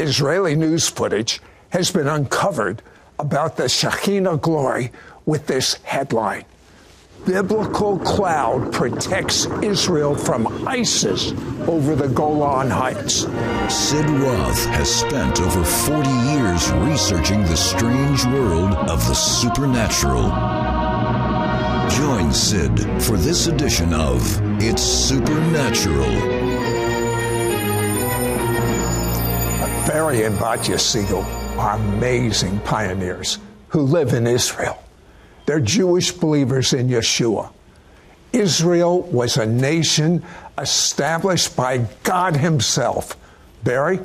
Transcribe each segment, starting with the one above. Israeli news footage has been uncovered about the Shekhinah glory with this headline: Biblical cloud protects Israel from ISIS over the Golan Heights. Sid Roth has spent over 40 years researching the strange world of the supernatural. Join Sid for this edition of It's Supernatural. Barry and Batya Siegel are amazing pioneers who live in Israel. They're Jewish believers in Yeshua. Israel was a nation established by God himself. Barry?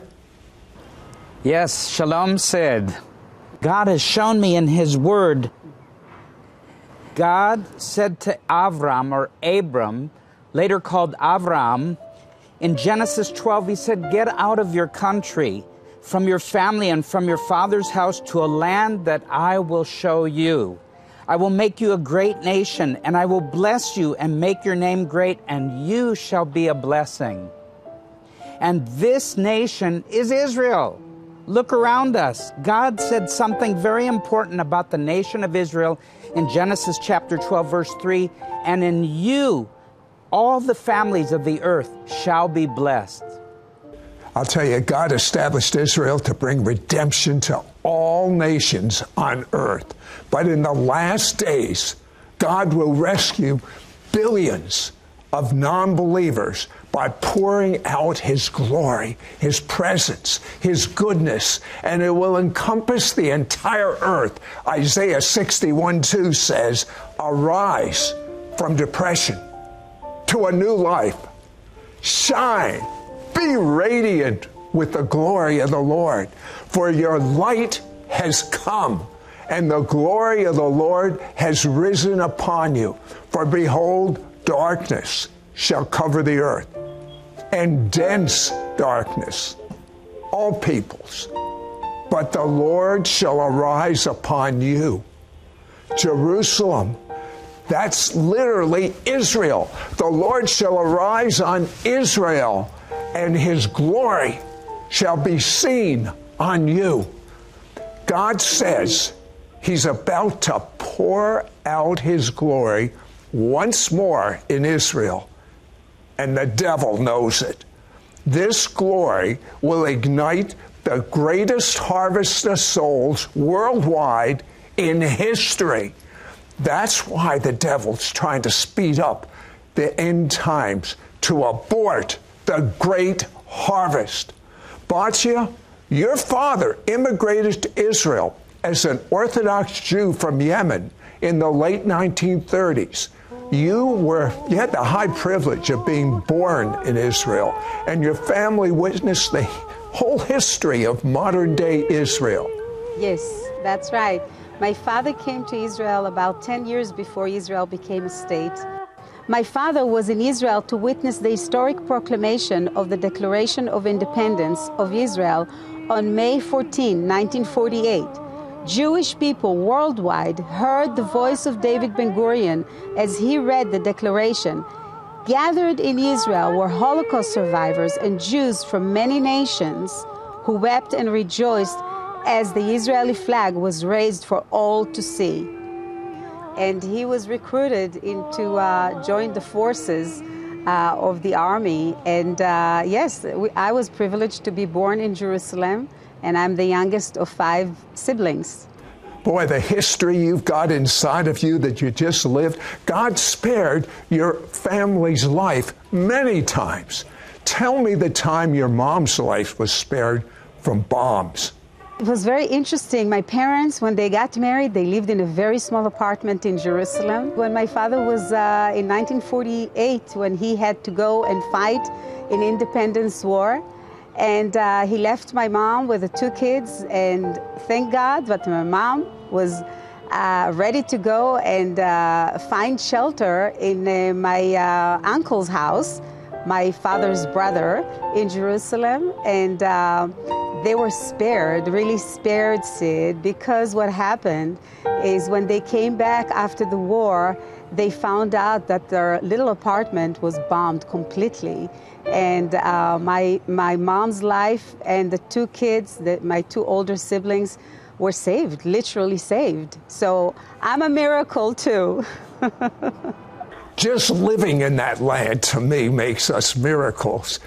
Yes, Shalom said, God has shown me in his word. God said to Avram, or Abram, later called Avram, in Genesis 12, he said, get out of your country, from your family and from your father's house to a land that I will show you. I will make you a great nation, and I will bless you and make your name great, and you shall be a blessing. And this nation is Israel. Look around us. God said something very important about the nation of Israel in Genesis chapter 12, verse 3, and in you, all the families of the earth shall be blessed. I'll tell you, God established Israel to bring redemption to all nations on earth. But in the last days, God will rescue billions of non-believers by pouring out his glory, his presence, his goodness, and it will encompass the entire earth. Isaiah 61:2 says, arise from depression to a new life. Shine, be radiant with the glory of the Lord, for your light has come, and the glory of the Lord has risen upon you. For behold, darkness shall cover the earth, and dense darkness, all peoples. But the Lord shall arise upon you. Jerusalem, that's literally Israel. The Lord shall arise on Israel, and his glory shall be seen on you. God says he's about to pour out his glory once more in Israel, and the devil knows it. This glory will ignite the greatest harvest of souls worldwide in history. That's why the devil's trying to speed up the end times, to abort the great harvest. Batya, your father immigrated to Israel as an Orthodox Jew from Yemen in the late 1930s. You had the high privilege of being born in Israel, and your family witnessed the whole history of modern-day Israel. Yes, that's right. My father came to Israel about 10 years before Israel became a state. My father was in Israel to witness the historic proclamation of the Declaration of Independence of Israel on May 14, 1948. Jewish people worldwide heard the voice of David Ben-Gurion as he read the declaration. Gathered in Israel were Holocaust survivors and Jews from many nations who wept and rejoiced as the Israeli flag was raised for all to see. And he was recruited into join the forces of the army. And I was privileged to be born in Jerusalem, and I'm the youngest of 5 siblings. Boy, the history you've got inside of you that you just lived. God spared your family's life many times. Tell me the time your mom's life was spared from bombs. It was very interesting. My parents, when they got married, they lived in a very small apartment in Jerusalem. When my father was in 1948, when he had to go and fight in independence war, and he left my mom with the 2 kids, and thank God, but my mom was ready to go and find shelter in my uncle's house, my father's brother, in Jerusalem, and they were spared, really spared, Sid, because what happened is when they came back after the war, they found out that their little apartment was bombed completely. And my mom's life and the two kids, my two older siblings, were saved, literally saved. So I'm a miracle too. Just living in that land, to me, makes us miracles.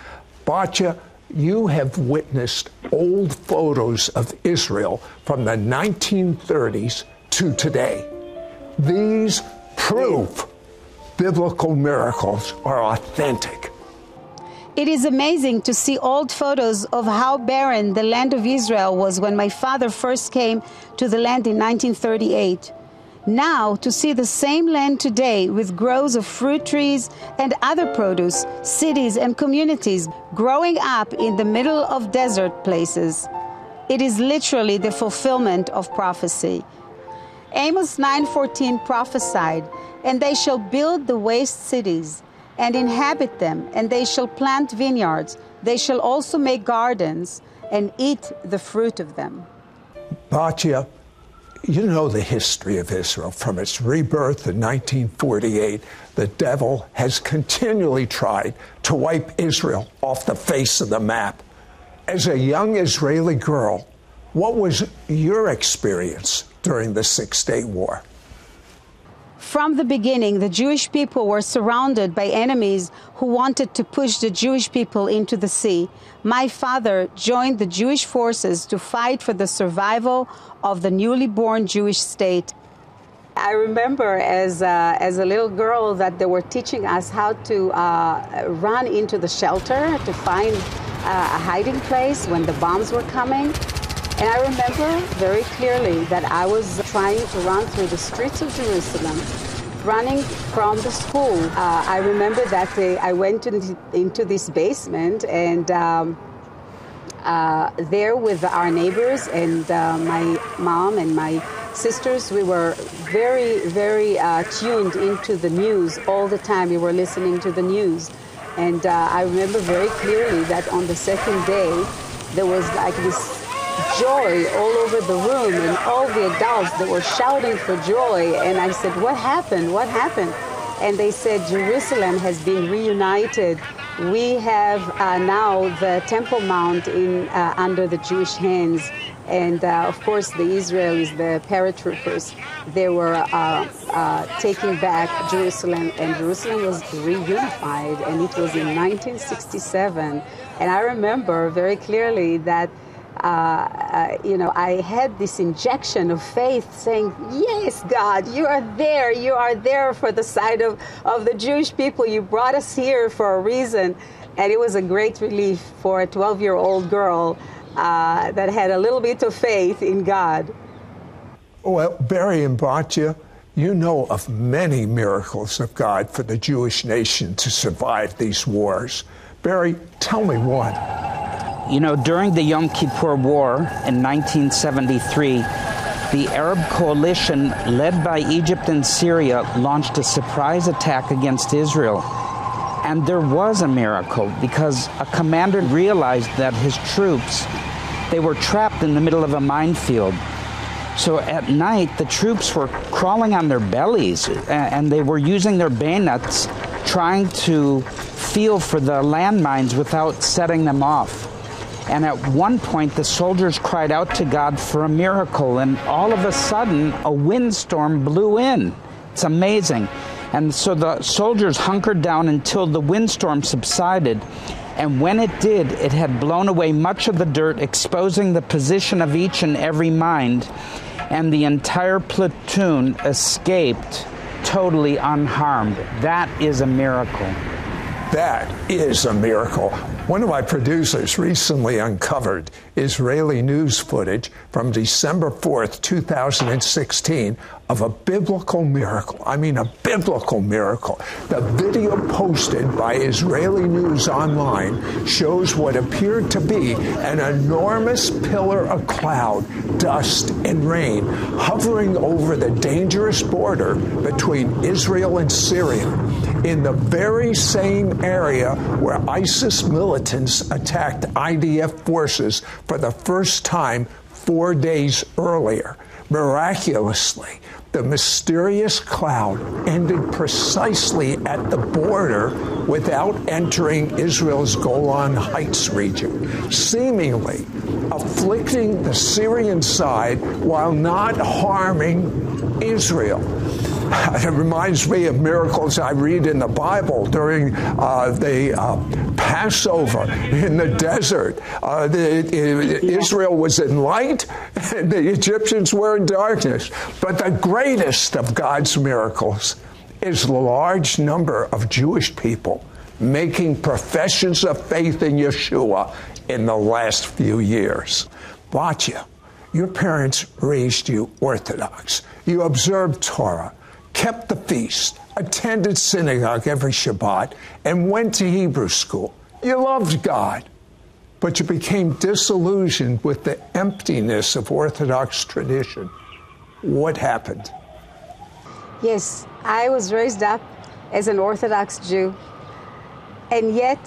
Batya, you have witnessed old photos of Israel from the 1930s to today. These prove biblical miracles are authentic. It is amazing to see old photos of how barren the land of Israel was when my father first came to the land in 1938. Now, to see the same land today with groves of fruit trees and other produce, cities and communities growing up in the middle of desert places. It is literally the fulfillment of prophecy. Amos 9:14 prophesied, "And they shall build the waste cities and inhabit them, and they shall plant vineyards. They shall also make gardens and eat the fruit of them." Batya, you know the history of Israel. From its rebirth in 1948, the devil has continually tried to wipe Israel off the face of the map. As a young Israeli girl, what was your experience during the Six-Day War? From the beginning, the Jewish people were surrounded by enemies who wanted to push the Jewish people into the sea. My father joined the Jewish forces to fight for the survival of the newly born Jewish state. I remember as a little girl that they were teaching us how to run into the shelter to find a hiding place when the bombs were coming. And I remember very clearly that I was trying to run through the streets of Jerusalem, running from the school. I remember that I went into this basement, and there with our neighbors and my mom and my sisters, we were very, very tuned into the news all the time. We were listening to the news. And I remember very clearly that on the second day, there was like this joy all over the room, and all the adults that were shouting for joy. And I said, "What happened? What happened?" And they said, "Jerusalem has been reunited. We have now the Temple Mount under the Jewish hands." And of course, the Israelis, the paratroopers, they were taking back Jerusalem, and Jerusalem was reunified, and it was in 1967. And I remember very clearly that I had this injection of faith saying, "Yes, God, you are there. You are there for the side of the Jewish people. You brought us here for a reason." And it was a great relief for a 12-year-old girl that had a little bit of faith in God. Well, Barry and Batya, you know of many miracles of God for the Jewish nation to survive these wars. Barry, tell me one. You know, during the Yom Kippur War in 1973, the Arab coalition led by Egypt and Syria launched a surprise attack against Israel. And there was a miracle, because a commander realized that his troops, they were trapped in the middle of a minefield. So at night, the troops were crawling on their bellies, and they were using their bayonets, trying to feel for the landmines without setting them off. And at one point, the soldiers cried out to God for a miracle, and all of a sudden, a windstorm blew in. It's amazing. And so the soldiers hunkered down until the windstorm subsided. And when it did, it had blown away much of the dirt, exposing the position of each and every mine. And the entire platoon escaped totally unharmed. That is a miracle. That is a miracle. One of my producers recently uncovered Israeli news footage from December 4th, 2016, of a biblical miracle. I mean, a biblical miracle. The video posted by Israeli News Online shows what appeared to be an enormous pillar of cloud, dust, and rain hovering over the dangerous border between Israel and Syria. in the very same area where ISIS militants attacked IDF forces for the first time 4 days earlier. Miraculously, the mysterious cloud ended precisely at the border without entering Israel's Golan Heights region, seemingly afflicting the Syrian side while not harming Israel. It reminds me of miracles I read in the Bible during the Passover in the desert. Israel was in light and the Egyptians were in darkness. But the greatest of God's miracles is the large number of Jewish people making professions of faith in Yeshua in the last few years. Batya, your parents raised you Orthodox. You observed Torah, kept the feast, attended synagogue every Shabbat, and went to Hebrew school. You loved God, but you became disillusioned with the emptiness of Orthodox tradition. What happened? Yes, I was raised up as an Orthodox Jew, and yet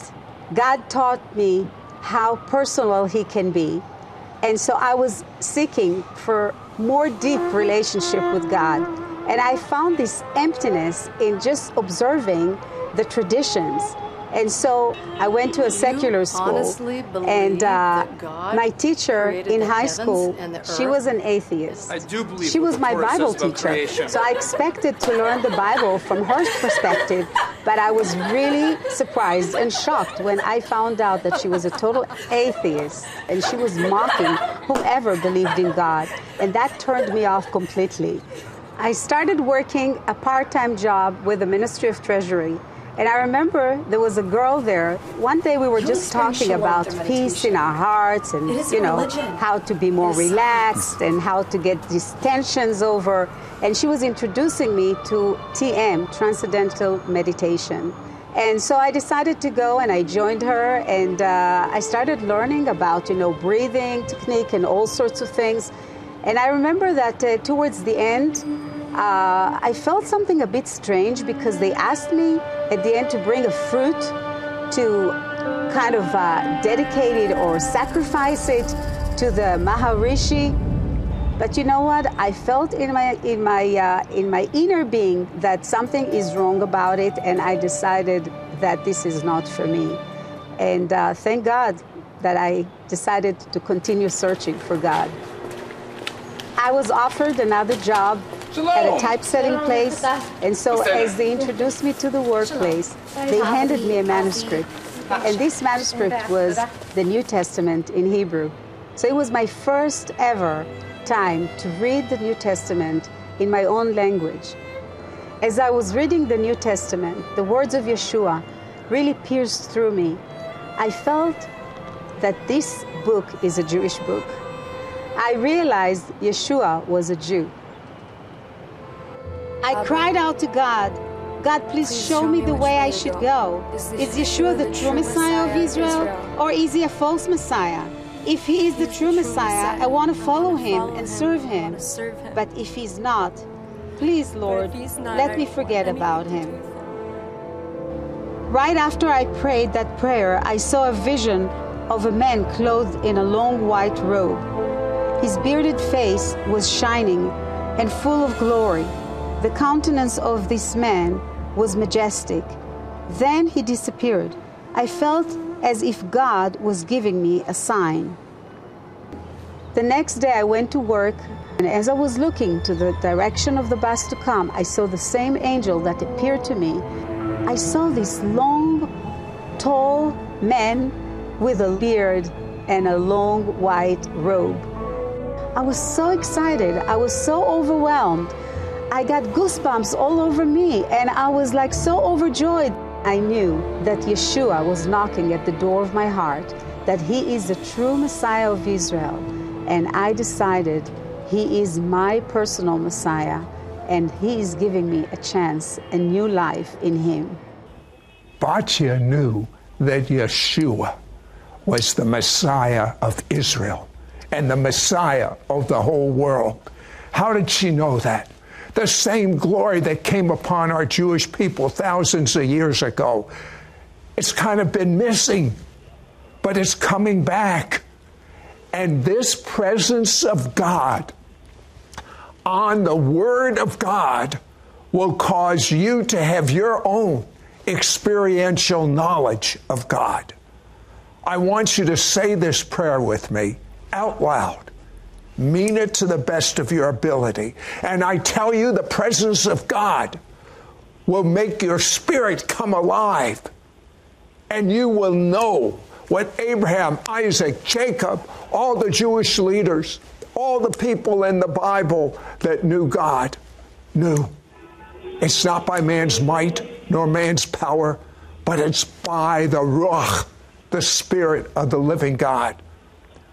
God taught me how personal He can be. And so I was seeking for more deep relationship with God. And I found this emptiness in just observing the traditions. And so I went to a secular school, and my teacher in high school, she was an atheist. I do believe she was my Bible teacher, so I expected to learn the Bible from her perspective, but I was really surprised and shocked when I found out that she was a total atheist, and she was mocking whomever believed in God, and that turned me off completely. I started working a part-time job with the Ministry of Treasury. And I remember there was a girl there. One day we were just talking about peace in our hearts and, you know, how to be more relaxed and how to get these tensions over. And she was introducing me to TM, Transcendental Meditation. And so I decided to go and I joined her and I started learning about, you know, breathing technique and all sorts of things. And I remember that towards the end, I felt something a bit strange because they asked me at the end to bring a fruit to kind of dedicate it or sacrifice it to the Maharishi. But you know what? I felt in my inner being that something is wrong about it, and I decided that this is not for me. And thank God that I decided to continue searching for God. I was offered another job at a typesetting place, and so as they introduced me to the workplace, they handed me a manuscript, and this manuscript was the New Testament in Hebrew. So it was my first ever time to read the New Testament in my own language. As I was reading the New Testament, the words of Yeshua really pierced through me. I felt that this book is a Jewish book. I realized Yeshua was a Jew. I cried out to God, God, please show me the way I should go. Is Yeshua the true Messiah of Israel, or is he a false Messiah? If he is the true Messiah, I want to follow him and serve him. But if he's not, please, Lord, let me forget about him. Right after I prayed that prayer, I saw a vision of a man clothed in a long white robe. His bearded face was shining and full of glory. The countenance of this man was majestic. Then he disappeared. I felt as if God was giving me a sign. The next day I went to work, and as I was looking to the direction of the bus to come, I saw the same angel that appeared to me. I saw this long, tall man with a beard and a long white robe. I was so excited. I was so overwhelmed. I got goosebumps all over me, and I was like so overjoyed. I knew that Yeshua was knocking at the door of my heart, that he is the true Messiah of Israel. And I decided he is my personal Messiah, and he is giving me a chance, a new life in him. Batya knew that Yeshua was the Messiah of Israel and the Messiah of the whole world. How did she know that? The same glory that came upon our Jewish people thousands of years ago. It's kind of been missing, but it's coming back. And this presence of God on the Word of God will cause you to have your own experiential knowledge of God. I want you to say this prayer with me out loud. Mean it to the best of your ability. And I tell you, the presence of God will make your spirit come alive. And you will know what Abraham, Isaac, Jacob, all the Jewish leaders, all the people in the Bible that knew God knew. It's not by man's might nor man's power, but it's by the Ruach, the Spirit of the living God.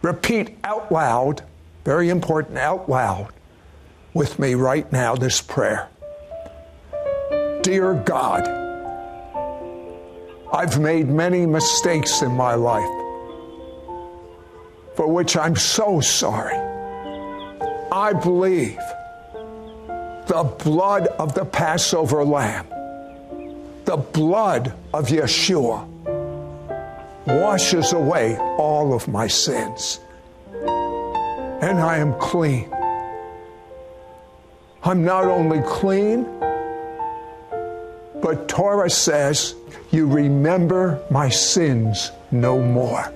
Repeat out loud, very important, out loud, with me right now this prayer. Dear God, I've made many mistakes in my life, for which I'm so sorry. I believe the blood of the Passover lamb, the blood of Yeshua, washes away all of my sins, and I am clean. I'm not only clean, but Torah says, you remember my sins no more.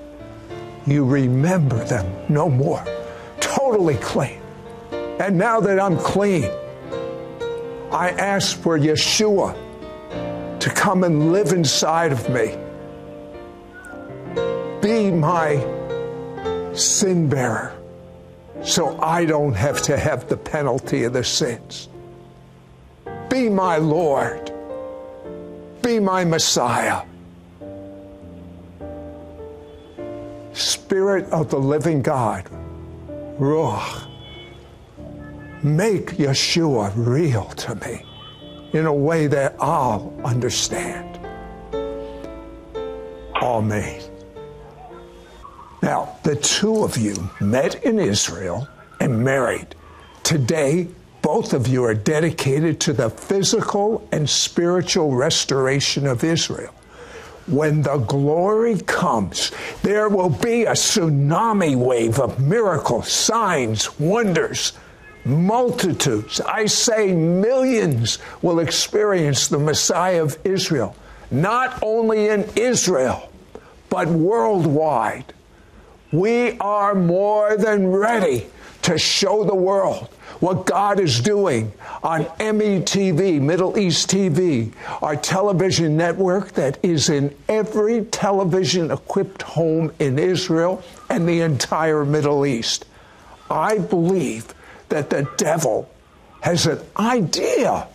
You remember them no more. Totally clean. And now that I'm clean, I ask for Yeshua to come and live inside of me. Be my sin bearer so I don't have to have the penalty of the sins. Be my Lord. Be my Messiah. Spirit of the living God, Ruach, make Yeshua real to me in a way that I'll understand. Amen. Now, the two of you met in Israel and married. Today, both of you are dedicated to the physical and spiritual restoration of Israel. When the glory comes, there will be a tsunami wave of miracles, signs, wonders. Multitudes, I say millions, will experience the Messiah of Israel, not only in Israel, but worldwide. We are more than ready to show the world what God is doing on METV, Middle East TV, our television network that is in every television-equipped home in Israel and the entire Middle East. I believe that the devil has an idea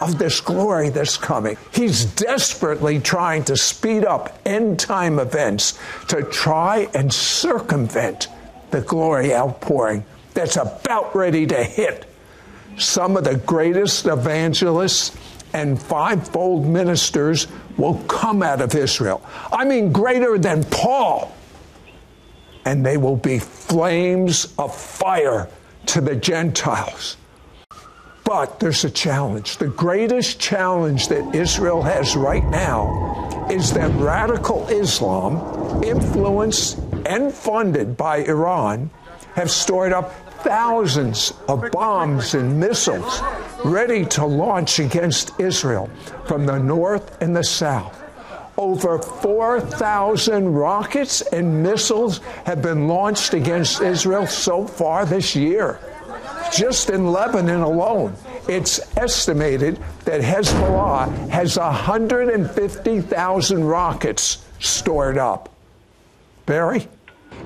of this glory that's coming. He's desperately trying to speed up end-time events to try and circumvent the glory outpouring that's about ready to hit. Some of the greatest evangelists and fivefold ministers will come out of Israel. I mean, greater than Paul. And they will be flames of fire to the Gentiles. But there's a challenge. The greatest challenge that Israel has right now is that radical Islam, influenced and funded by Iran, have stored up thousands of bombs and missiles ready to launch against Israel from the north and the south. Over 4,000 rockets and missiles have been launched against Israel so far this year. Just in Lebanon alone, it's estimated that Hezbollah has 150,000 rockets stored up. Barry?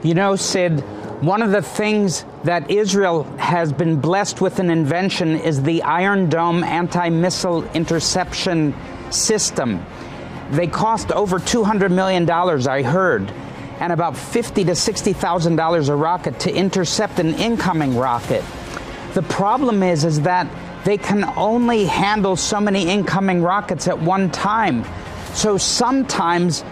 You know, Sid, one of the things that Israel has been blessed with an invention is the Iron Dome anti-missile interception system. They cost over $200 million, I heard, and about $50,000 to $60,000 a rocket to intercept an incoming rocket. The problem is that they can only handle so many incoming rockets at one time. So sometimes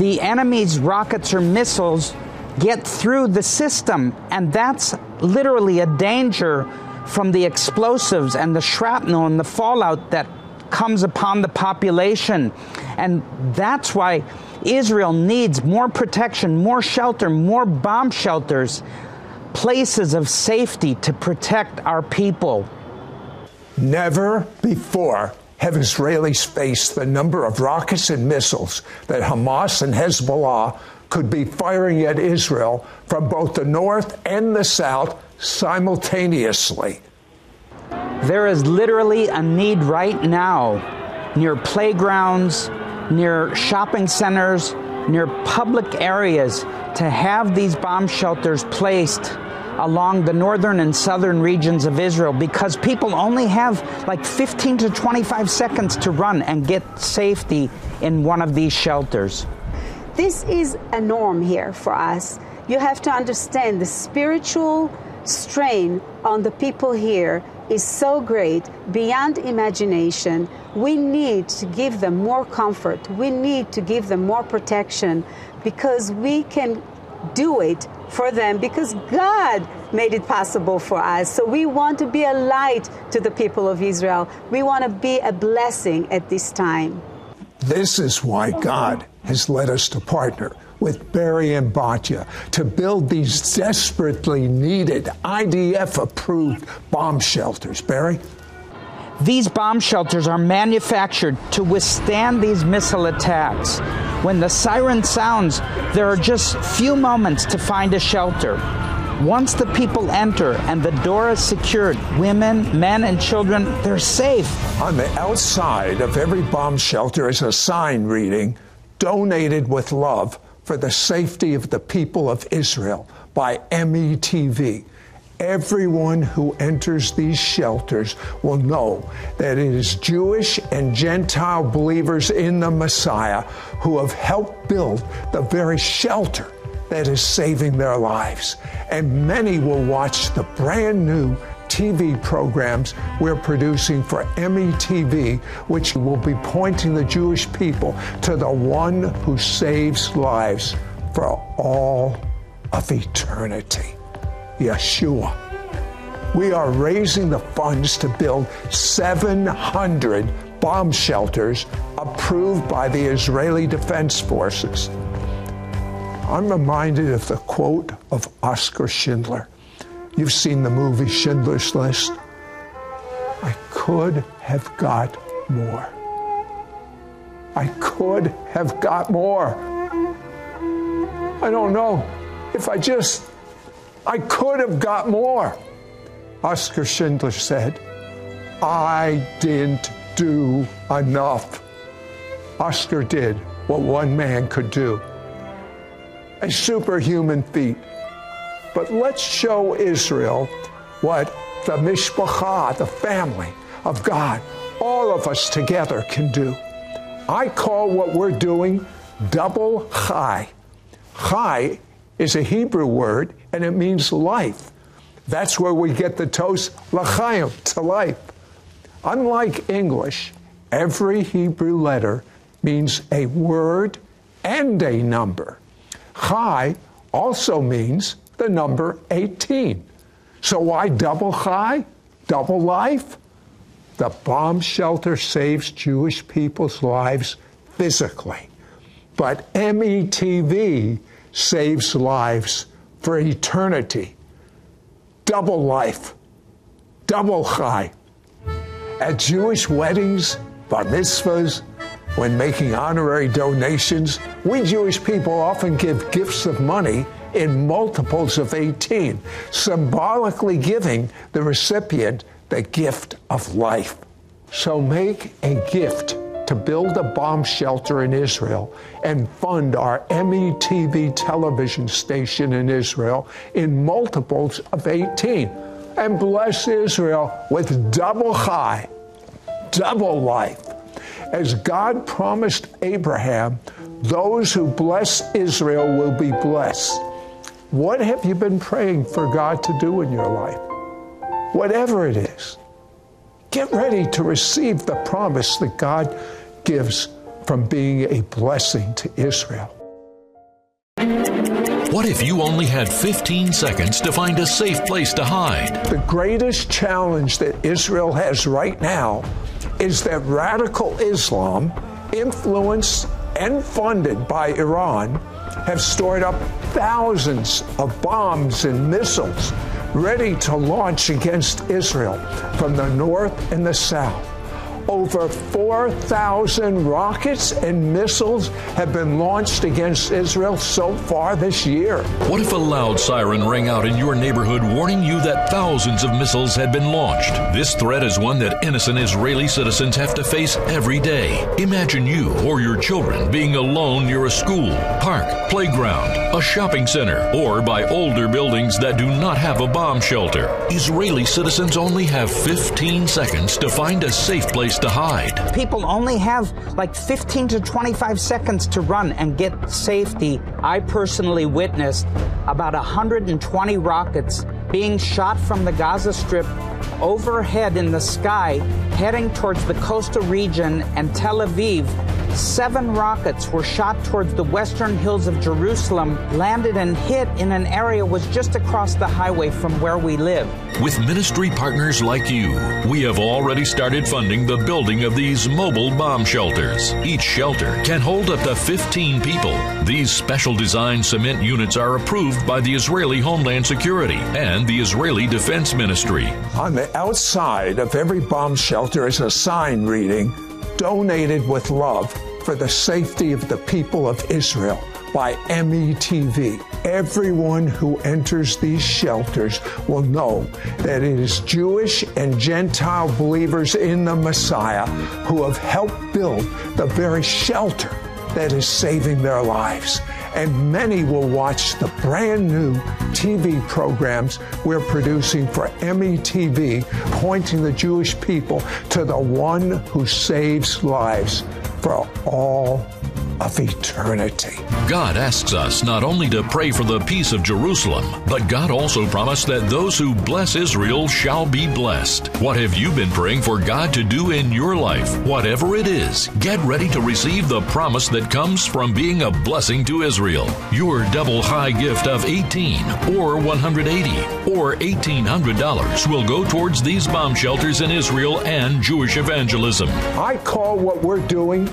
the enemy's rockets or missiles get through the system, and that's literally a danger from the explosives and the shrapnel and the fallout that comes upon the population. And that's why Israel needs more protection, more shelter, more bomb shelters, places of safety to protect our people. Never before have Israelis faced the number of rockets and missiles that Hamas and Hezbollah could be firing at Israel from both the north and the south simultaneously. There is literally a need right now near playgrounds, near shopping centers, near public areas to have these bomb shelters placed along the northern and southern regions of Israel, because people only have like 15 to 25 seconds to run and get safety in one of these shelters. This is a norm here for us. You have to understand the spiritual strain on the people here is so great, beyond imagination. We need to give them more comfort. We need to give them more protection, because we can do it for them, because God made it possible for us. So we want to be a light to the people of Israel. We want to be a blessing at this time. This is why God has led us to partner with Barry and Batya to build these desperately needed IDF-approved bomb shelters. Barry? These bomb shelters are manufactured to withstand these missile attacks. When the siren sounds, there are just few moments to find a shelter. Once the people enter and the door is secured, women, men, and children, they're safe. On the outside of every bomb shelter is a sign reading, "Donated with love for the safety of the people of Israel" by METV. Everyone who enters these shelters will know that it is Jewish and Gentile believers in the Messiah who have helped build the very shelter that is saving their lives. And many will watch the brand new TV programs we're producing for METV, which will be pointing the Jewish people to the one who saves lives for all of eternity, Yeshua. We are raising the funds to build 700 bomb shelters approved by the Israeli Defense Forces. I'm reminded of the quote of Oscar Schindler. You've seen the movie Schindler's List. I could have got more. I could have got more. I don't know if I could have got more. Oscar Schindler said, I didn't do enough. Oscar did what one man could do. A superhuman feat. But let's show Israel what the mishpacha, the family of God, all of us together can do. I call what we're doing double chai. Chai is a Hebrew word, and it means life. That's where we get the toast, l'chaim, to life. Unlike English, every Hebrew letter means a word and a number. Chai also means the number 18. So why double chai, double life? The bomb shelter saves Jewish people's lives physically, but METV saves lives for eternity. Double life, double chai. At Jewish weddings, bar mitzvahs, when making honorary donations, we Jewish people often give gifts of money in multiples of 18, symbolically giving the recipient the gift of life. So make a gift to build a bomb shelter in Israel and fund our METV television station in Israel in multiples of 18, and bless Israel with double chai, double life. As God promised Abraham, those who bless Israel will be blessed. What have you been praying for God to do in your life? Whatever it is, get ready to receive the promise that God gives from being a blessing to Israel. What if you only had 15 seconds to find a safe place to hide? The greatest challenge that Israel has right now is that radical Islam, influenced and funded by Iran, have stored up thousands of bombs and missiles ready to launch against Israel from the north and the south. Over 4,000 rockets and missiles have been launched against Israel so far this year. What if a loud siren rang out in your neighborhood warning you that thousands of missiles had been launched? This threat is one that innocent Israeli citizens have to face every day. Imagine you or your children being alone near a school, park, playground, a shopping center, or by older buildings that do not have a bomb shelter. Israeli citizens only have 15 seconds to find a safe place to hide. People only have like 15 to 25 seconds to run and get safety. I personally witnessed about 120 rockets being shot from the Gaza Strip overhead in the sky, heading towards the coastal region and Tel Aviv. 7 rockets were shot towards the western hills of Jerusalem, landed and hit in an area was just across the highway from where we live. With ministry partners like you, we have already started funding the building of these mobile bomb shelters. Each shelter can hold up to 15 people. These special design cement units are approved by the Israeli Homeland Security and the Israeli Defense Ministry. On the outside of every bomb shelter is a sign reading, "Donated with love for the safety of the people of Israel" by METV. Everyone who enters these shelters will know that it is Jewish and Gentile believers in the Messiah who have helped build the very shelter that is saving their lives. And many will watch the brand new TV programs we're producing for METV, pointing the Jewish people to the one who saves lives for all of eternity. God asks us not only to pray for the peace of Jerusalem, but God also promised that those who bless Israel shall be blessed. What have you been praying for God to do in your life? Whatever it is, get ready to receive the promise that comes from being a blessing to Israel. Your double high gift of $18 or $180 or $1,800 will go towards these bomb shelters in Israel and Jewish evangelism. I call what we're doing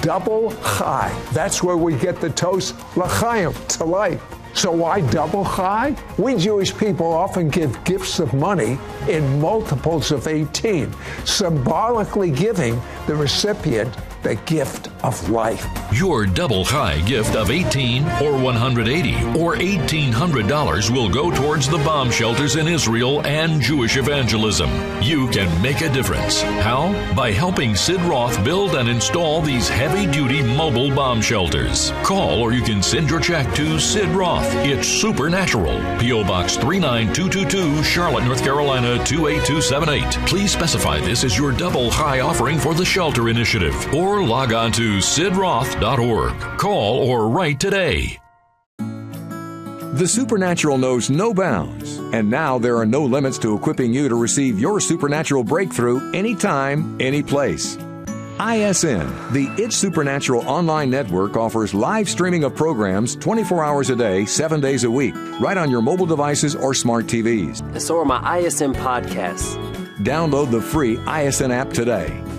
double chai. That's where we get the toast l'chaim, to life. So why double chai? We Jewish people often give gifts of money in multiples of 18, symbolically giving the recipient the gift of life. Your double high gift of $18 or $180 or $1,800 will go towards the bomb shelters in Israel and Jewish evangelism. You can make a difference. How? By helping Sid Roth build and install these heavy-duty mobile bomb shelters. Call or you can send your check to Sid Roth. It's Supernatural. P.O. Box 39222, Charlotte, North Carolina 28278. Please specify this as your double high offering for the shelter initiative. Or log on to sidroth.org. Call or write today. The supernatural knows no bounds, and now there are no limits to equipping you to receive your supernatural breakthrough anytime, anyplace. ISN, the It's Supernatural online network, offers live streaming of programs 24 hours a day, 7 days a week, right on your mobile devices or smart TVs. And so are my ISN podcasts. Download the free ISN app today.